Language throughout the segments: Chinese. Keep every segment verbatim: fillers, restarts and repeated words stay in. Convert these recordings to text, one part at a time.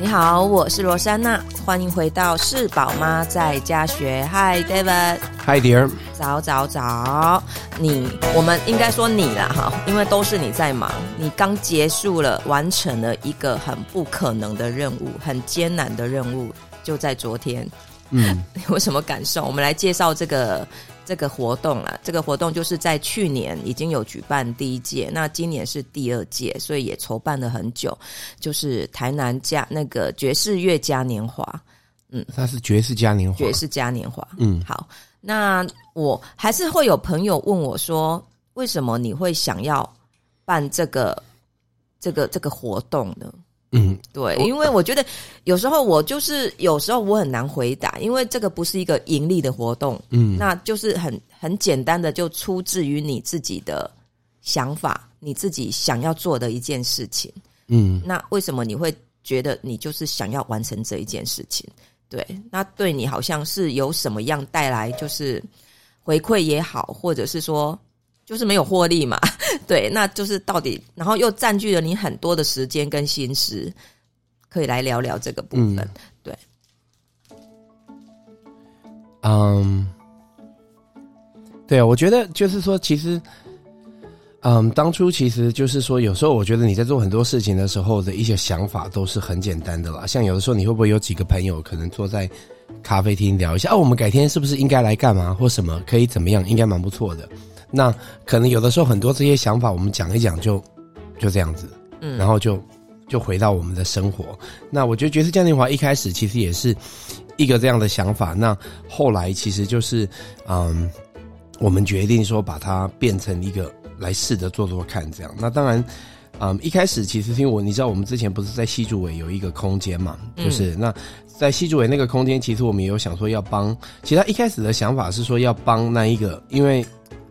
你好，我是罗珊娜，欢迎回到是宝妈在家学。Hi David。Hi dear。早早早，你我们应该说你啦哈，因为都是你在忙。你刚结束了，完成了一个很不可能的任务，很艰难的任务，就在昨天。嗯，你有什么感受？我们来介绍这个。这个活动啦，这个活动就是在去年已经有举办第一届，那今年是第二届，所以也筹办了很久，就是台南嘉那个爵士乐嘉年华。嗯，它是爵士嘉年华，爵士嘉年华。嗯，好，那我还是会有朋友问我说，为什么你会想要办这个这个这个活动呢？嗯，对，因为我觉得有时候我就是有时候我很难回答，因为这个不是一个盈利的活动，嗯，那就是很很简单的就出自于你自己的想法，你自己想要做的一件事情，嗯，那为什么你会觉得你就是想要完成这一件事情？对，那对你好像是有什么样带来就是回馈也好，或者是说就是没有获利嘛，对，那就是到底，然后又占据了你很多的时间跟心思，可以来聊聊这个部分，嗯、对。嗯，对啊，我觉得就是说，其实，嗯，当初其实就是说，有时候我觉得你在做很多事情的时候的一些想法都是很简单的啦，像有的时候你会不会有几个朋友可能坐在咖啡厅聊一下，哦、啊，我们改天是不是应该来干嘛或什么，可以怎么样，应该蛮不错的。那可能有的时候很多这些想法我们讲一讲就就这样子，嗯，然后就就回到我们的生活。那我觉得爵士嘉年华一开始其实也是一个这样的想法，那后来其实就是嗯，我们决定说把它变成一个来试着做做看这样。那当然嗯，一开始其实是因为我你知道我们之前不是在西竹尾有一个空间嘛，就是、嗯、那在西竹尾那个空间其实我们也有想说要帮，其实他一开始的想法是说要帮那一个，因为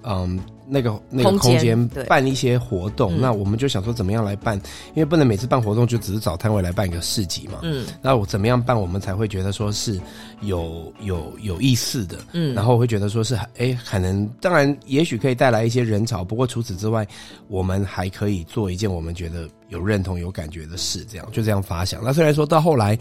嗯，那个那个空间办一些活动，那我们就想说怎么样来办，嗯、因为不能每次办活动就只是找摊位来办一个市集嘛。嗯，那我怎么样办，我们才会觉得说是有有有意思的。嗯，然后会觉得说是哎、欸，可能当然也许可以带来一些人潮，不过除此之外，我们还可以做一件我们觉得有认同、有感觉的事，这样就这样发想。那虽然说到后来，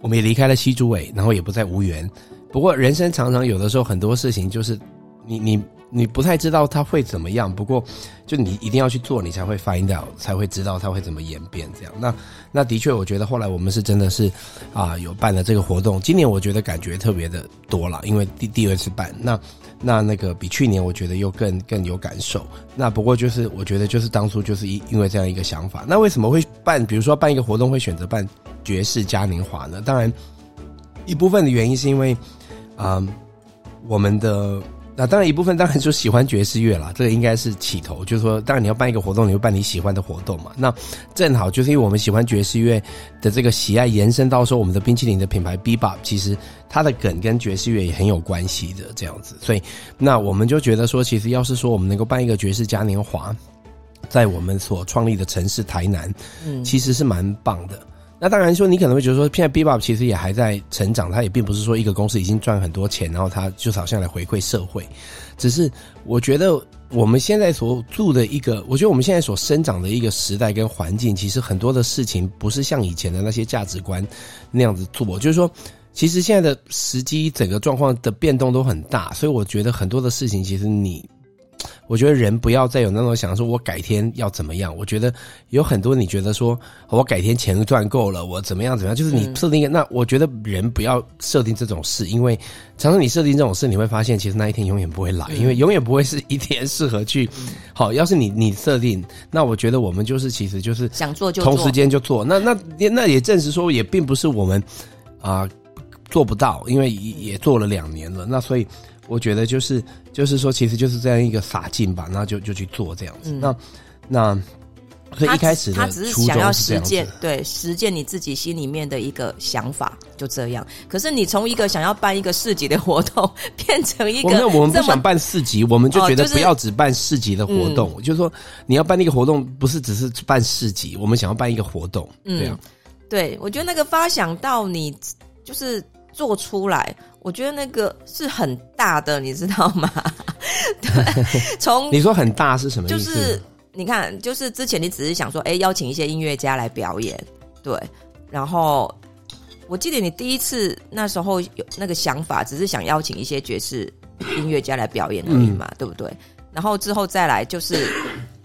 我们也离开了西竹尾，然后也不再无缘。不过人生常常有的时候很多事情就是你你。你不太知道它会怎么样，不过就你一定要去做，你才会 find out， 才会知道它会怎么演变这样。那那的确，我觉得后来我们是真的是啊、呃，有办了这个活动。今年我觉得感觉特别的多了，因为第第二次办，那那那个比去年我觉得又更更有感受。那不过就是我觉得就是当初就是因为这样一个想法。那为什么会办？比如说办一个活动会选择办爵士嘉年华呢？当然，一部分的原因是因为啊、呃，我们的。那当然一部分当然就喜欢爵士乐啦，这个应该是起头，就是说当然你要办一个活动，你会办你喜欢的活动嘛。那正好就是因为我们喜欢爵士乐的这个喜爱延伸到说我们的冰淇淋的品牌 Bebop， 其实它的梗跟爵士乐也很有关系的这样子，所以那我们就觉得说其实要是说我们能够办一个爵士嘉年华在我们所创立的城市台南，嗯，其实是蛮棒的。那当然说你可能会觉得说现在 Bebop 其实也还在成长，它也并不是说一个公司已经赚很多钱然后它就是好像来回馈社会，只是我觉得我们现在所住的一个，我觉得我们现在所生长的一个时代跟环境，其实很多的事情不是像以前的那些价值观那样子做，就是说其实现在的时机整个状况的变动都很大，所以我觉得很多的事情其实你我觉得人不要再有那种想说我改天要怎么样，我觉得有很多你觉得说我改天钱赚够了我怎么样怎么样，就是你设定一个、嗯、那我觉得人不要设定这种事，因为常常你设定这种事你会发现其实那一天永远不会来、嗯、因为永远不会是一天适合去、嗯、好，要是你你设定，那我觉得我们就是其实就是想做就做，同时间就做，那那那也证实说也并不是我们啊、呃、做不到，因为也做了两年了，那所以我觉得就是就是说其实就是这样一个洒劲吧，那就就去做这样子、嗯、那那所以一开始的他只是想要实践，对，实践你自己心里面的一个想法就这样。可是你从一个想要办一个市集的活动变成一个我们我们不想办市集，我们就觉得不要只办市集的活动、哦，就是嗯、就是说你要办那个活动不是只是办市集，我们想要办一个活动，对啊、嗯、对，我觉得那个发想到你就是做出来，我觉得那个是很大的，你知道吗？对，从你说很大是什么意思？就是你看，就是之前你只是想说，哎，邀请一些音乐家来表演，对，然后我记得你第一次那时候有那个想法只是想邀请一些爵士音乐家来表演而已嘛、嗯、对不对？然后之后再来就是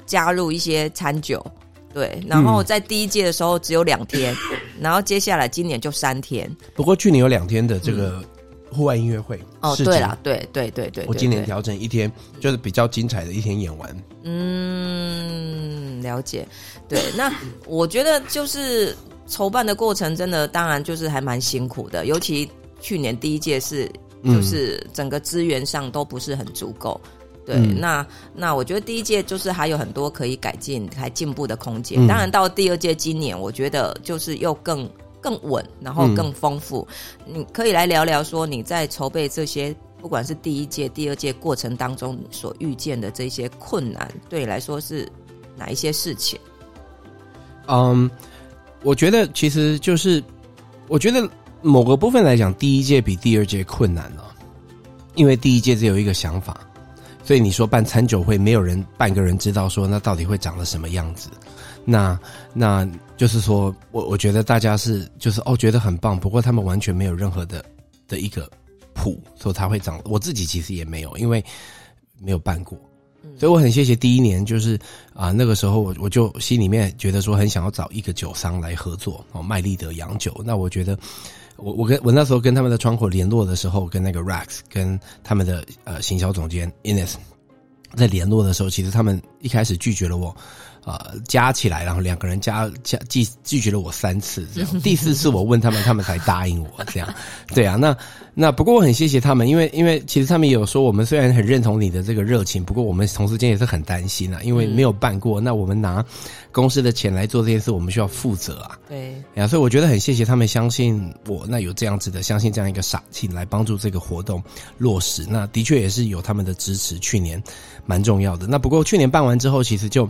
加入一些餐酒，对，然后在第一届的时候只有两天、嗯、然后接下来今年就三天，不过去年有两天的这个户外音乐会、嗯、哦，对啦，对对 对, 对, 对，我今年调整一天，就是比较精彩的一天演完。嗯，了解。对，那我觉得就是筹办的过程真的当然就是还蛮辛苦的，尤其去年第一届是就是整个资源上都不是很足够，对、嗯、那那我觉得第一届就是还有很多可以改进还进步的空间、嗯、当然到第二届今年我觉得就是又更更稳然后更丰富、嗯、你可以来聊聊说你在筹备这些不管是第一届第二届过程当中所遇见的这些困难，对你来说是哪一些事情？嗯，我觉得其实就是我觉得某个部分来讲第一届比第二届困难了、啊，因为第一届只有一个想法，所以你说办餐酒会没有人半个人知道说那到底会长得什么样子，那那就是说我我觉得大家是就是哦觉得很棒，不过他们完全没有任何的的一个谱说它会长，我自己其实也没有，因为没有办过，所以我很谢谢第一年，就是啊、呃、那个时候我我就心里面觉得说很想要找一个酒商来合作哦，麦利德洋酒，那我觉得。我我跟我那时候跟他们的窗口联络的时候，跟那个 Rax 跟他们的呃行销总监 Innes 在联络的时候，其实他们一开始拒绝了我，呃加起来，然后两个人加加拒拒绝了我三次，这样第四次我问他们，他们才答应我这样。对啊，那那不过我很谢谢他们，因为因为其实他们也有说，我们虽然很认同你的这个热情，不过我们同时间也是很担心啊，因为没有办过，那我们拿公司的钱来做这件事，我们需要负责啊。对啊，所以我觉得很谢谢他们相信我，那有这样子的相信这样一个傻劲来帮助这个活动落实，那的确也是有他们的支持，去年蛮重要的。那不过去年办完之后，其实就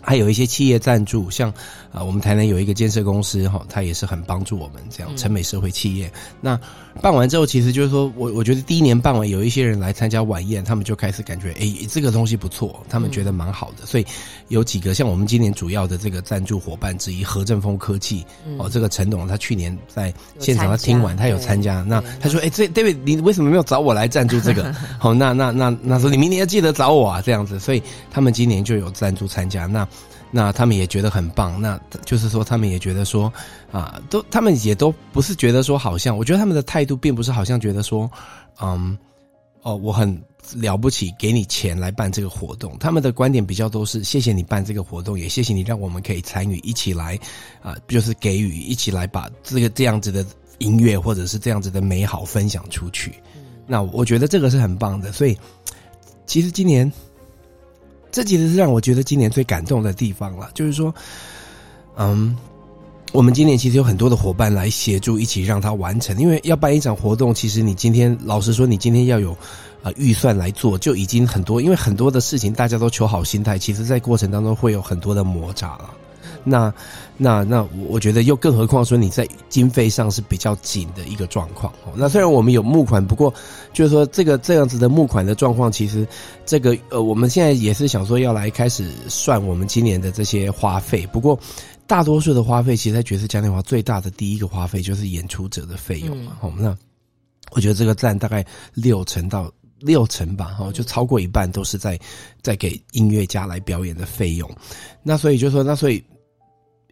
还有一些企业赞助，像啊、呃，我们台南有一个建设公司哈、哦，它也是很帮助我们这样成美社会企业。嗯、那办完之后，其实就是说我我觉得第一年办完，有一些人来参加晚宴，他们就开始感觉哎、欸，这个东西不错，他们觉得蛮好的。嗯、所以有几个像我们今年主要的这个赞助伙伴之一何正峰科技、嗯、哦，这个陈董他去年在现场他听完他有参加，那他说哎、欸，这 David 你为什么没有找我来赞助这个？好、哦，那那那那说你明年要记得找我啊，这样子。所以他们今年就有赞助参加那。那他们也觉得很棒，那就是说他们也觉得说啊，都他们也都不是觉得说好像，我觉得他们的态度并不是好像觉得说嗯哦我很了不起给你钱来办这个活动，他们的观点比较都是谢谢你办这个活动，也谢谢你让我们可以参与一起来啊、呃，就是给予一起来把这个这样子的音乐或者是这样子的美好分享出去、嗯、那我觉得这个是很棒的，所以其实今年这其实是让我觉得今年最感动的地方了，就是说嗯，我们今年其实有很多的伙伴来协助一起让它完成，因为要办一场活动，其实你今天老实说你今天要有呃预算来做就已经很多，因为很多的事情大家都求好心态，其实在过程当中会有很多的摩擦了，那那那我觉得又更何况说你在经费上是比较紧的一个状况，那虽然我们有募款，不过就是说这个这样子的募款的状况，其实这个呃我们现在也是想说要来开始算我们今年的这些花费，不过大多数的花费其实在爵士嘉年华最大的第一个花费就是演出者的费用嘛、嗯、那我觉得这个占大概六成到六成吧，就超过一半都是在在给音乐家来表演的费用，那所以就说那所以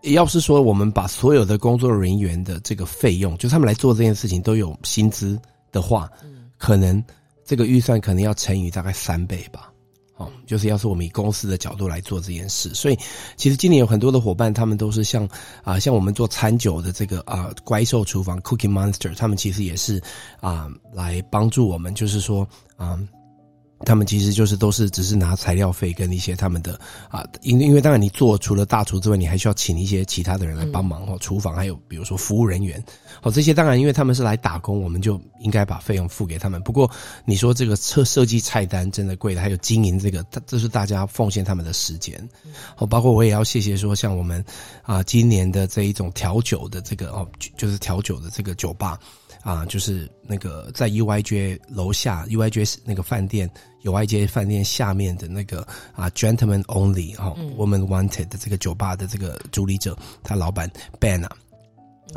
要是说我们把所有的工作人员的这个费用，就他们来做这件事情都有薪资的话，可能这个预算可能要乘以大概三倍吧。哦，就是要是我们以公司的角度来做这件事，所以其实今年有很多的伙伴，他们都是像啊、呃，像我们做餐酒的这个啊、呃、怪兽厨房 Cookie Monster， 他们其实也是啊、呃、来帮助我们，就是说啊。呃他们其实就是都是只是拿材料费跟一些他们的啊，因因为当然你做除了大厨之外，你还需要请一些其他的人来帮忙哦，厨房还有比如说服务人员哦，这些当然因为他们是来打工，我们就应该把费用付给他们。不过你说这个设设计菜单真的贵的，还有经营这个，这是大家奉献他们的时间哦。包括我也要谢谢说像我们啊今年的这一种调酒的这个哦，就是调酒的这个酒吧。啊，就是那个在 U Y J 楼下 U Y J 那个饭店 U Y J 饭店下面的那个啊 Gentleman Only 哈、哦嗯、Woman Wanted 的这个酒吧的这个主理者，他老板 Ben 啊，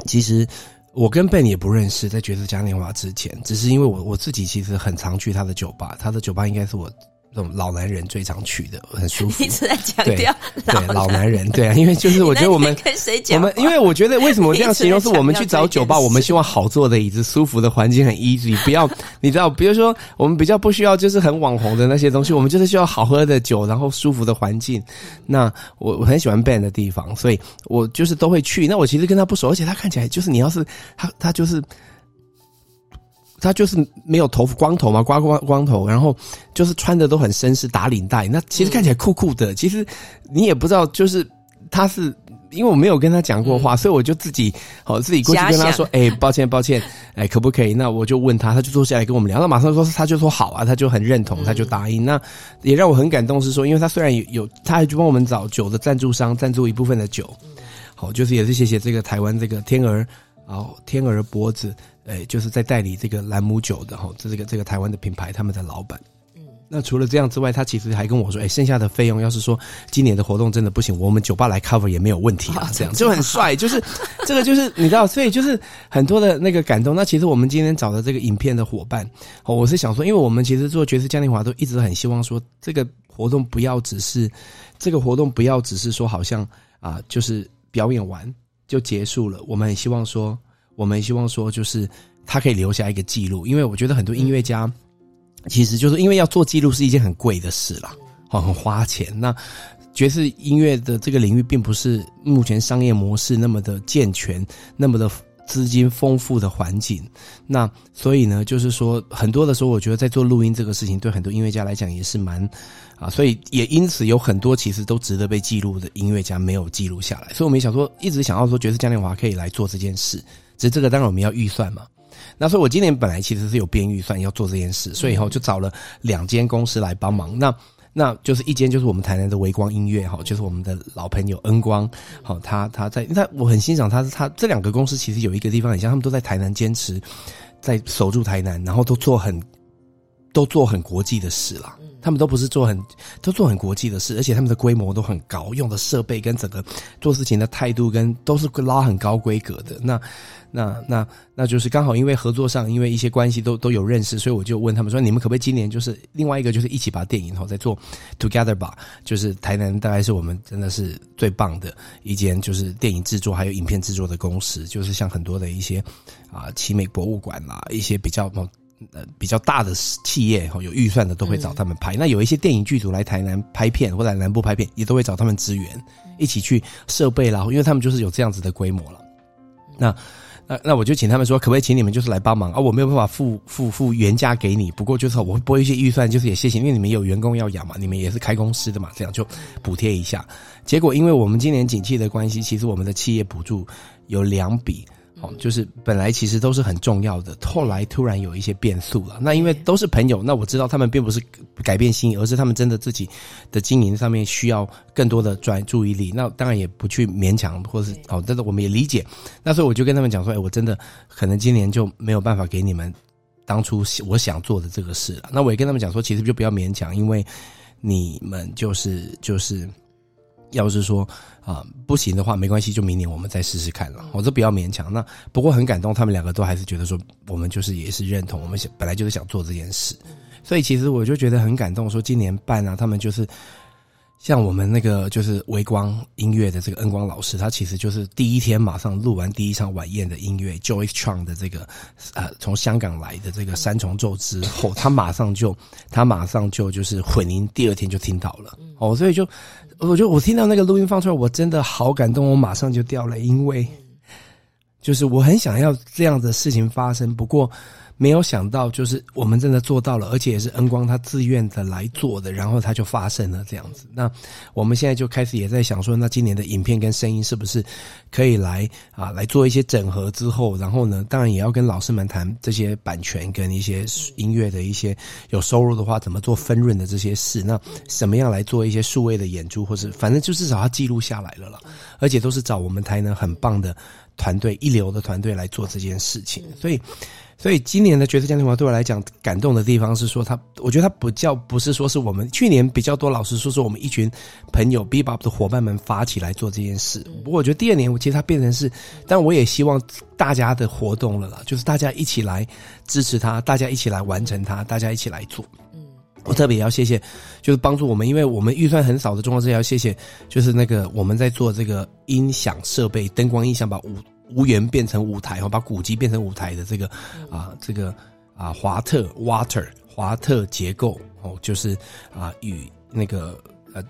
其实我跟 Ben 也不认识，在角色嘉年华之前，只是因为我我自己其实很常去他的酒吧，他的酒吧应该是我这种老男人最常去的，很舒服。一直在强调老男人，对，老男人，对啊，因为就是我觉得我们跟谁讲，我们因为我觉得为什么我这样形容，是我们去找酒吧，我们希望好坐的椅子、舒服的环境，很 easy， 不要你知道，比如说我们比较不需要就是很网红的那些东西，我们就是需要好喝的酒，然后舒服的环境。那我我很喜欢 Ben 的地方，所以我就是都会去。那我其实跟他不熟，而且他看起来就是你要是他他就是。他就是没有头光头嘛，刮光光头，然后就是穿的都很绅士，打领带，那其实看起来酷酷的。嗯、其实你也不知道，就是他是因为我没有跟他讲过话，嗯、所以我就自己好自己过去跟他说：“哎、欸，抱歉，抱歉，哎、欸，可不可以？”那我就问他，他就坐下来跟我们聊。那马上说，他就说好啊，他就很认同，嗯、他就答应。那也让我很感动是说，因为他虽然有，有他还去帮我们找酒的赞助商，赞助一部分的酒，好，就是也是谢谢这个台湾这个天鹅，好天鹅脖子。哎，就是在代理这个兰姆酒的哈，这个这个台湾的品牌，他们的老板。嗯，那除了这样之外，他其实还跟我说，哎，剩下的费用要是说今年的活动真的不行，我们酒吧来 cover 也没有问题啦。这样就很帅，就是这个就是你知道，所以就是很多的那个感动。那其实我们今天找的这个影片的伙伴，哦，我是想说，因为我们其实做爵士嘉年华都一直很希望说，这个活动不要只是这个活动不要只是说好像啊、呃，就是表演完就结束了。我们很希望说。我们希望说就是他可以留下一个记录，因为我觉得很多音乐家其实就是因为要做记录是一件很贵的事啦，很花钱。那爵士音乐的这个领域并不是目前商业模式那么的健全，那么的资金丰富的环境，那所以呢就是说很多的时候我觉得在做录音这个事情对很多音乐家来讲也是蛮啊，所以也因此有很多其实都值得被记录的音乐家没有记录下来，所以我们也想说一直想要说爵士嘉年华可以来做这件事，只是这个当然我们要预算嘛，那所以我今年本来其实是有编预算要做这件事，所以就找了两间公司来帮忙。那那就是一间就是我们台南的微光音乐，就是我们的老朋友恩光，他他在他我很欣赏他，他这两个公司其实有一个地方很像，他们都在台南坚持在守住台南，然后都做很都做很国际的事啦，他们都不是做很都做很国际的事，而且他们的规模都很高，用的设备跟整个做事情的态度跟都是拉很高规格的。那那那那就是刚好因为合作上，因为一些关系都都有认识，所以我就问他们说，你们可不可以今年就是另外一个就是一起把电影后再做 Together 吧，就是台南大概是我们真的是最棒的一间就是电影制作还有影片制作的公司，就是像很多的一些啊奇美博物馆啦，一些比较呃，比较大的企业有预算的都会找他们拍、嗯、那有一些电影剧组来台南拍片或来南部拍片也都会找他们支援，一起去设备啦，因为他们就是有这样子的规模了。那那那我就请他们说，可不可以请你们就是来帮忙啊、哦？我没有办法付付付原价给你，不过就是我会拨一些预算，就是也谢谢，因为你们有员工要养嘛，你们也是开公司的嘛，这样就补贴一下。结果因为我们今年景气的关系，其实我们的企业补助有两笔哦，就是本来其实都是很重要的，后来突然有一些变数了。那因为都是朋友，那我知道他们并不是改变心意，而是他们真的自己的经营上面需要更多的专注意力。那当然也不去勉强，或是哦，但是我们也理解。那所以我就跟他们讲说，哎，我真的可能今年就没有办法给你们当初我想做的这个事了。那我也跟他们讲说，其实就不要勉强，因为你们就是就是。要是说啊、呃、不行的话没关系，就明年我们再试试看了，我、哦、这不要勉强。那不过很感动，他们两个都还是觉得说我们就是也是认同，我们本来就是想做这件事，所以其实我就觉得很感动，说今年办啊，他们就是像我们那个就是微光音乐的这个恩光老师，他其实就是第一天马上录完第一场晚宴的音乐 Joyce Chong 的这个呃从香港来的这个三重奏之后，他马上就他马上就就是混音，第二天就听到了哦，所以就我就我听到那个录音放出来，我真的好感动，我马上就掉泪，因为就是我很想要这样的事情发生，不过没有想到就是我们真的做到了，而且也是恩光他自愿的来做的，然后他就发生了这样子。那我们现在就开始也在想说，那今年的影片跟声音是不是可以来啊来做一些整合之后，然后呢当然也要跟老师们谈这些版权跟一些音乐的一些有收入的话怎么做分润的这些事，那怎么样来做一些数位的演出，或是反正就至少他记录下来了啦，而且都是找我们台南很棒的团队，一流的团队来做这件事情，所以所以今年的角色家庭化对我来讲感动的地方是说，他我觉得他不叫不是说是我们去年比较多，老实说是我们一群朋友 Bebop 的伙伴们发起来做这件事。不过我觉得第二年其实他变成是，但我也希望大家的活动了啦，就是大家一起来支持他，大家一起来完成他，大家一起来做。我特别要谢谢，就是帮助我们，因为我们预算很少的状况之下，要谢谢就是那个我们在做这个音响设备、灯光音响，把无无缘变成舞台，把古迹变成舞台的这个啊、呃，这个啊华特 water 华特结构哦，就是啊与那个呃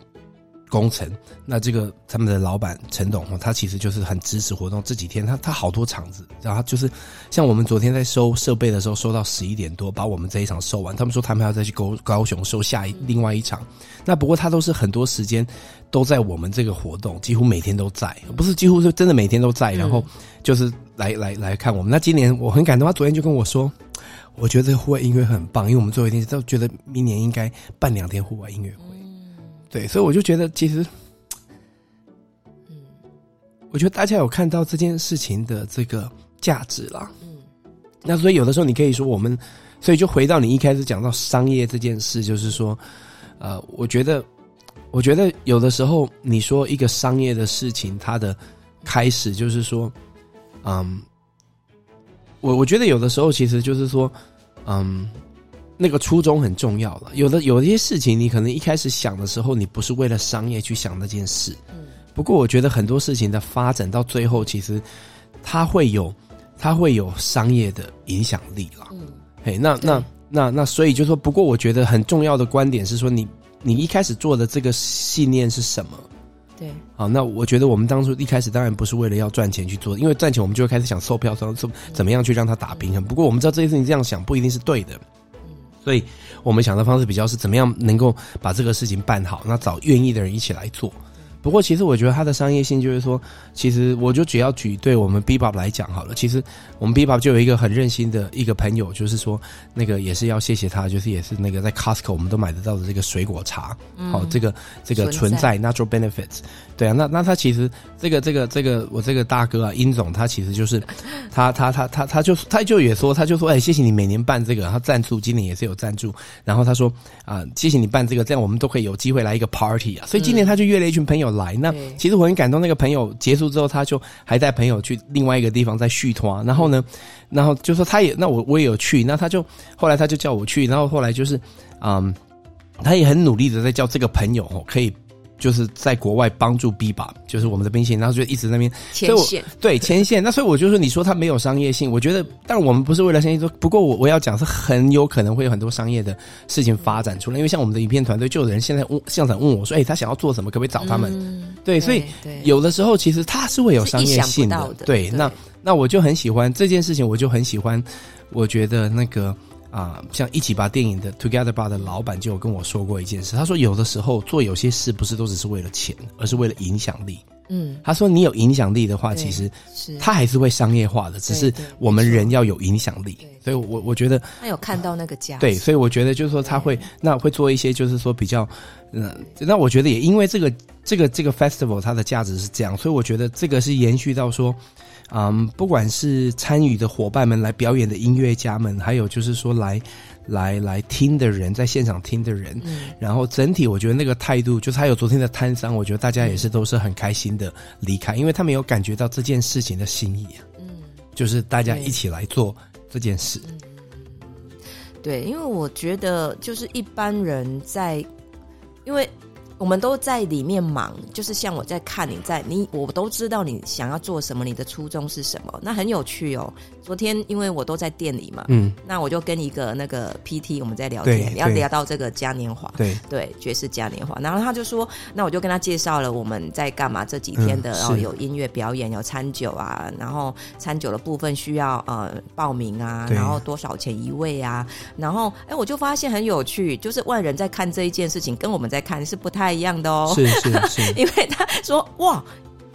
工程，那这个他们的老板陈董、哦、他其实就是很支持活动。这几天他他好多场子，然后就是像我们昨天在收设备的时候，收到十一点多，把我们这一场收完。他们说他们还要再去高高雄收下一另外一场。那不过他都是很多时间都在我们这个活动，几乎每天都在，不是几乎是真的每天都在。然后就是来来来看我们。那今年我很感动，他昨天就跟我说，我觉得这户外音乐很棒，因为我们最后一天都觉得明年应该办两天户外音乐会。对，所以我就觉得其实嗯，我觉得大家有看到这件事情的这个价值啦。嗯，那所以有的时候你可以说我们，所以就回到你一开始讲到商业这件事，就是说呃，我觉得我觉得有的时候你说一个商业的事情，它的开始就是说嗯，我我觉得有的时候其实就是说嗯那个初衷很重要了。有的有一些事情，你可能一开始想的时候，你不是为了商业去想那件事。不过我觉得很多事情的发展到最后，其实它会有它会有商业的影响力啦。嗯，嘿，那那那那，所以就说，不过我觉得很重要的观点是说你，你你一开始做的这个信念是什么？对，好，那我觉得我们当初一开始当然不是为了要赚钱去做，因为赚钱我们就会开始想售票，说怎么样去让它打平衡。不过我们知道这件事情这样想不一定是对的。所以我们想的方式比较是怎么样能够把这个事情办好，那找愿意的人一起来做。不过其实我觉得它的商业性就是说，其实我就只要举对我们 Bebop 来讲好了。其实我们 Bebop 就有一个很任性的一个朋友，就是说那个也是要谢谢他，就是也是那个在 Costco 我们都买得到的这个水果茶，嗯，好，这个这个存在 Natural Benefits。 对啊，那那他其实这个这个这个我这个大哥啊殷总，他其实就是他他他他他就他就也说他就说哎、欸、谢谢你每年办这个，他赞助今年也是有赞助，然后他说啊、呃、谢谢你办这个，这样我们都可以有机会来一个 party 啊。所以今年他就约了一群朋友来，那其实我很感动。那个朋友结束之后，他就还带朋友去另外一个地方再续团，然后呢，然后就说他也那我我也有去，那他就后来他就叫我去，然后后来就是嗯，他也很努力的在叫这个朋友哦，可以就是在国外帮助 Bebop， 就是我们的兵线，然后就一直在那边牵线，对牵线。那所以我就说，你说他没有商业性，我觉得，但我们不是为了商业性。不过我我要讲是很有可能会有很多商业的事情发展出来，因为像我们的影片团队就有人现在现场问我说，哎、欸，他想要做什么，可不可以找他们？嗯、对，所以有的时候其实他是会有商业性的。的对，對那那我就很喜欢这件事情，我就很喜欢，我觉得那个。啊，像一起吧电影的 Together 吧的老板就有跟我说过一件事，他说有的时候做有些事不是都只是为了钱，而是为了影响力。嗯，他说你有影响力的话，其实他还是会商业化的，只是我们人要有影响力。所以我，我我觉得他有看到那个价值、啊。对，所以我觉得就是说他会那会做一些就是说比较，嗯，那我觉得也因为这个这个这个 festival 它的价值是这样，所以我觉得这个是延续到说。嗯，不管是参与的伙伴们，来表演的音乐家们，还有就是说来来来听的人，在现场听的人，嗯，然后整体我觉得那个态度，就是还有昨天的摊商，我觉得大家也是都是很开心的离开，因为他们有感觉到这件事情的心意啊，嗯，就是大家一起来做这件事。对，因为我觉得就是一般人在，因为我们都在里面忙，就是像我在看你在你，我都知道你想要做什么，你的初衷是什么。那很有趣哦。昨天因为我都在店里嘛，嗯，那我就跟一个那个 P T 我们在聊天，要聊到这个嘉年华，对对，爵士嘉年华。然后他就说，那我就跟他介绍了我们在干嘛这几天的，嗯、然后有音乐表演，有餐酒啊，然后餐酒的部分需要呃报名啊，然后多少钱一位啊，然后哎，我就发现很有趣，就是外人在看这一件事情，跟我们在看是不太。一样的哦，是是是，因为他说哇，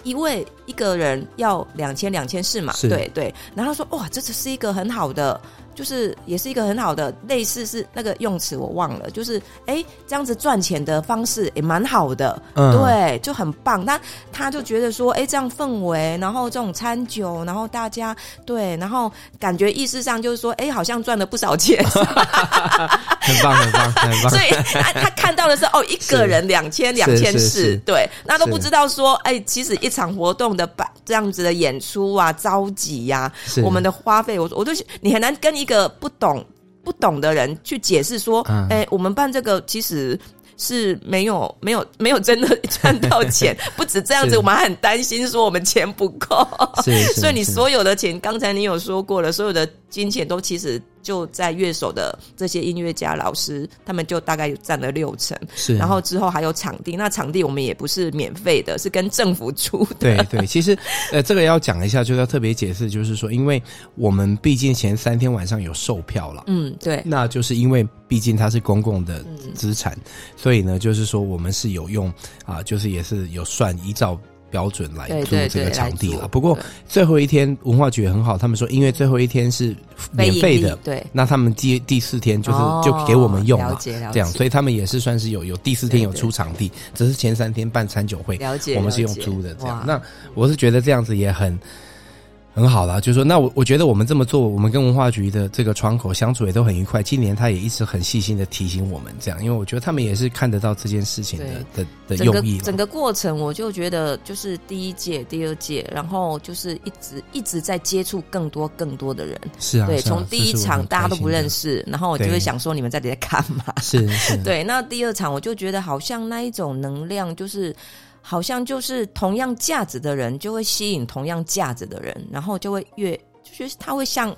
一位一个人要两千两千四嘛，对对，然后他说哇，这只是一个很好的就是也是一个很好的类似是那个用词我忘了，就是哎这样子赚钱的方式也蛮好的、嗯、对，就很棒。那他就觉得说哎这样氛围，然后这种餐酒，然后大家对，然后感觉意识上就是说哎好像赚了不少钱很棒很棒很棒所以 他, 他看到的是哦一个人两千两千四，对，那都不知道说哎其实一场活动的这样子的演出啊召集啊我们的花费，我我就你很难跟一个不懂不懂的人去解释说哎、嗯欸、我们办这个其实是没有没有没有真的赚到钱不止这样子我们还很担心说我们钱不够所以你所有的钱刚才你有说过了，所有的金钱都其实就在乐手的这些音乐家老师他们就大概占了六成，是，然后之后还有场地，那场地我们也不是免费的，是跟政府出的。对对，其实呃，这个要讲一下，就是要特别解释，就是说因为我们毕竟前三天晚上有售票了，嗯，对，那就是因为毕竟它是公共的资产、嗯、所以呢就是说我们是有用啊、呃，就是也是有算依照标准来做这个场地了。不过最后一天文化局也很好，他们说因为最后一天是免费的，对，那他们第第四天就是、哦、就给我们用了，了解了解这样，所以他们也是算是有有第四天有出场地，对对，只是前三天办餐酒会，了解，我们是用租的这样。那我是觉得这样子也很很好啦，就是说那我我觉得我们这么做，我们跟文化局的这个窗口相处也都很愉快，今年他也一直很细心的提醒我们这样，因为我觉得他们也是看得到这件事情的的的用意。整个整个过程我就觉得就是第一届第二届，然后就是一直一直在接触更多更多的人，是啊，对，是啊，从第一场大家都不认识，然后我就会想说你们在这里在干嘛，是是对，那第二场我就觉得好像那一种能量就是好像就是同样价值的人就会吸引同样价值的人，然后就会越就是他会像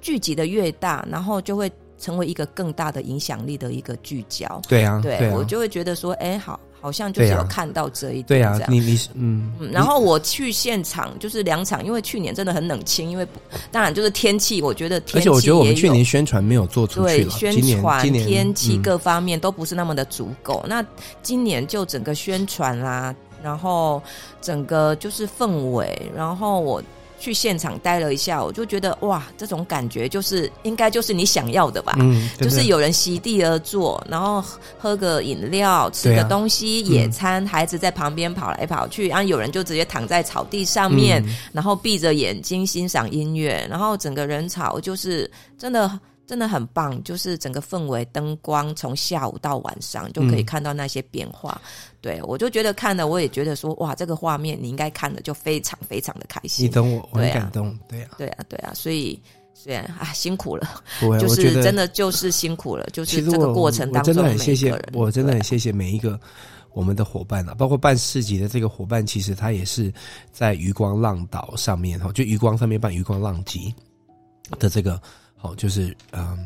聚集的越大，然后就会成为一个更大的影响力的一个聚焦。对啊， 对, 对啊，我就会觉得说哎、欸，好好像就是有看到这一点。对 啊, 对啊，你你嗯，然后我去现场就是两场，因为去年真的很冷清，因为当然就是天气，我觉得天气也有，而且我觉得我们去年宣传没有做出去了，对，宣传今年天气各方面都不是那么的足够、嗯、那今年就整个宣传啦、啊，然后整个就是氛围，然后我去现场待了一下，我就觉得哇，这种感觉就是应该就是你想要的吧、嗯、就是有人席地而坐，然后喝个饮料吃个东西、啊、野餐、嗯、孩子在旁边跑来跑去，然后有人就直接躺在草地上面、嗯、然后闭着眼睛欣赏音乐，然后整个人潮就是真的真的很棒，就是整个氛围灯光从下午到晚上就可以看到那些变化、嗯、对，我就觉得看了我也觉得说哇，这个画面你应该看了就非常非常的开心，你懂我，我很感动。对啊对啊对啊，所以虽然啊辛苦了，就是真的就是辛苦了，就是这个过程当中每一个人，我真的很谢谢每一个我们的伙伴啊，包括办市集的这个伙伴，其实他也是在渔光浪岛上面，就渔光上面办渔光浪集的这个好，就是嗯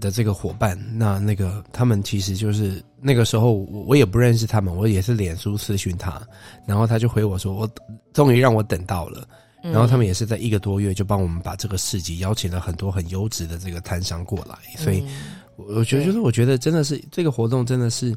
的这个伙伴，那那个他们其实就是那个时候我我也不认识他们，我也是脸书私讯他，然后他就回我说我终于让我等到了，然后他们也是在一个多月就帮我们把这个市集邀请了很多很优质的这个摊商过来，所以我觉得就是我觉得真的是这个活动真的是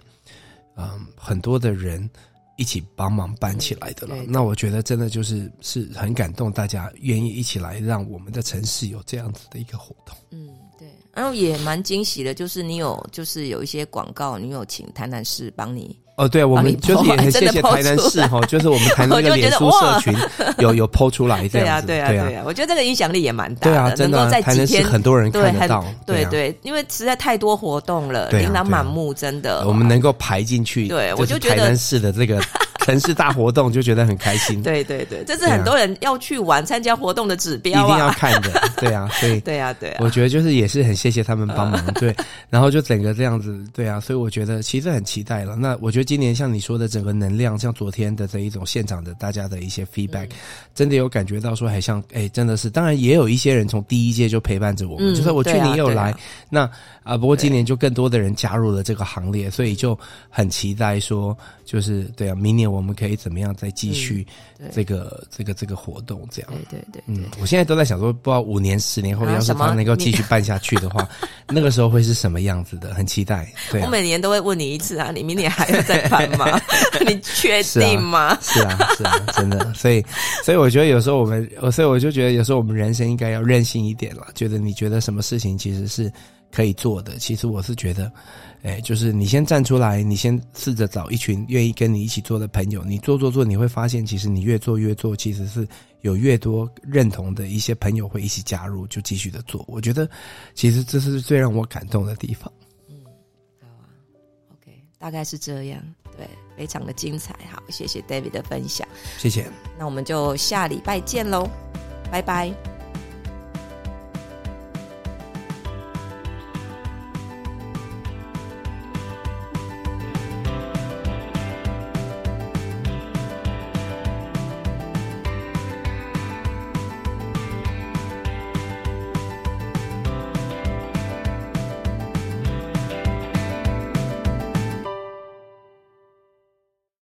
嗯很多的人一起帮忙搬起来的了、嗯、那我觉得真的就是是很感动，大家愿意一起来让我们的城市有这样子的一个活动。嗯，对，然后也蛮惊喜的，就是你有就是有一些广告你有请台南市帮你哦，对，我们就是也很谢谢台南市齁，就是我们台南的脸书社群有有 po 出来这样子。对啊对啊对啊，我觉得这个影响力也蛮大的。对啊，真的，台南市很多人看得到。对 对, 对，因为实在太多活动了，琳琅满目，真的。我们能够排进去，对，我就觉得台南市的这个城市大活动就觉得很开心。对对对，这是很多人要去玩参加活动的指标啊，一定要看的。对啊，所以对啊对啊，我觉得就是也是很谢谢他们帮忙。对，然后就整个这样子，对啊，所以我觉得其实很期待了。那我觉得今年像你说的整个能量，像昨天的这一种现场的大家的一些 feedback、嗯、真的有感觉到说还像哎、欸，真的是，当然也有一些人从第一届就陪伴着我们、嗯、就是我去年也有来、啊啊、那啊，不过今年就更多的人加入了这个行列，所以就很期待说就是对啊，明年我们可以怎么样再继续这个、嗯、这个这个活动这样。对对 对, 对，嗯，我现在都在想说，不知道五年十年后，啊，要是他能够继续办下去的话，那个时候会是什么样子的，很期待。对，啊，我每年都会问你一次啊，你明年还要再办吗？你确定吗？是啊是 啊, 是啊，真的。所以所以我觉得有时候我们，所以我就觉得有时候我们人生应该要任性一点啦，觉得你觉得什么事情其实是可以做的，其实我是觉得，哎，就是你先站出来，你先试着找一群愿意跟你一起做的朋友，你做做做，你会发现其实你越做越做，其实是有越多认同的一些朋友会一起加入，就继续的做。我觉得其实这是最让我感动的地方。嗯，好啊 ，OK， 大概是这样。对，非常的精彩。好，谢谢 David 的分享，谢谢。那我们就下礼拜见喽，拜拜。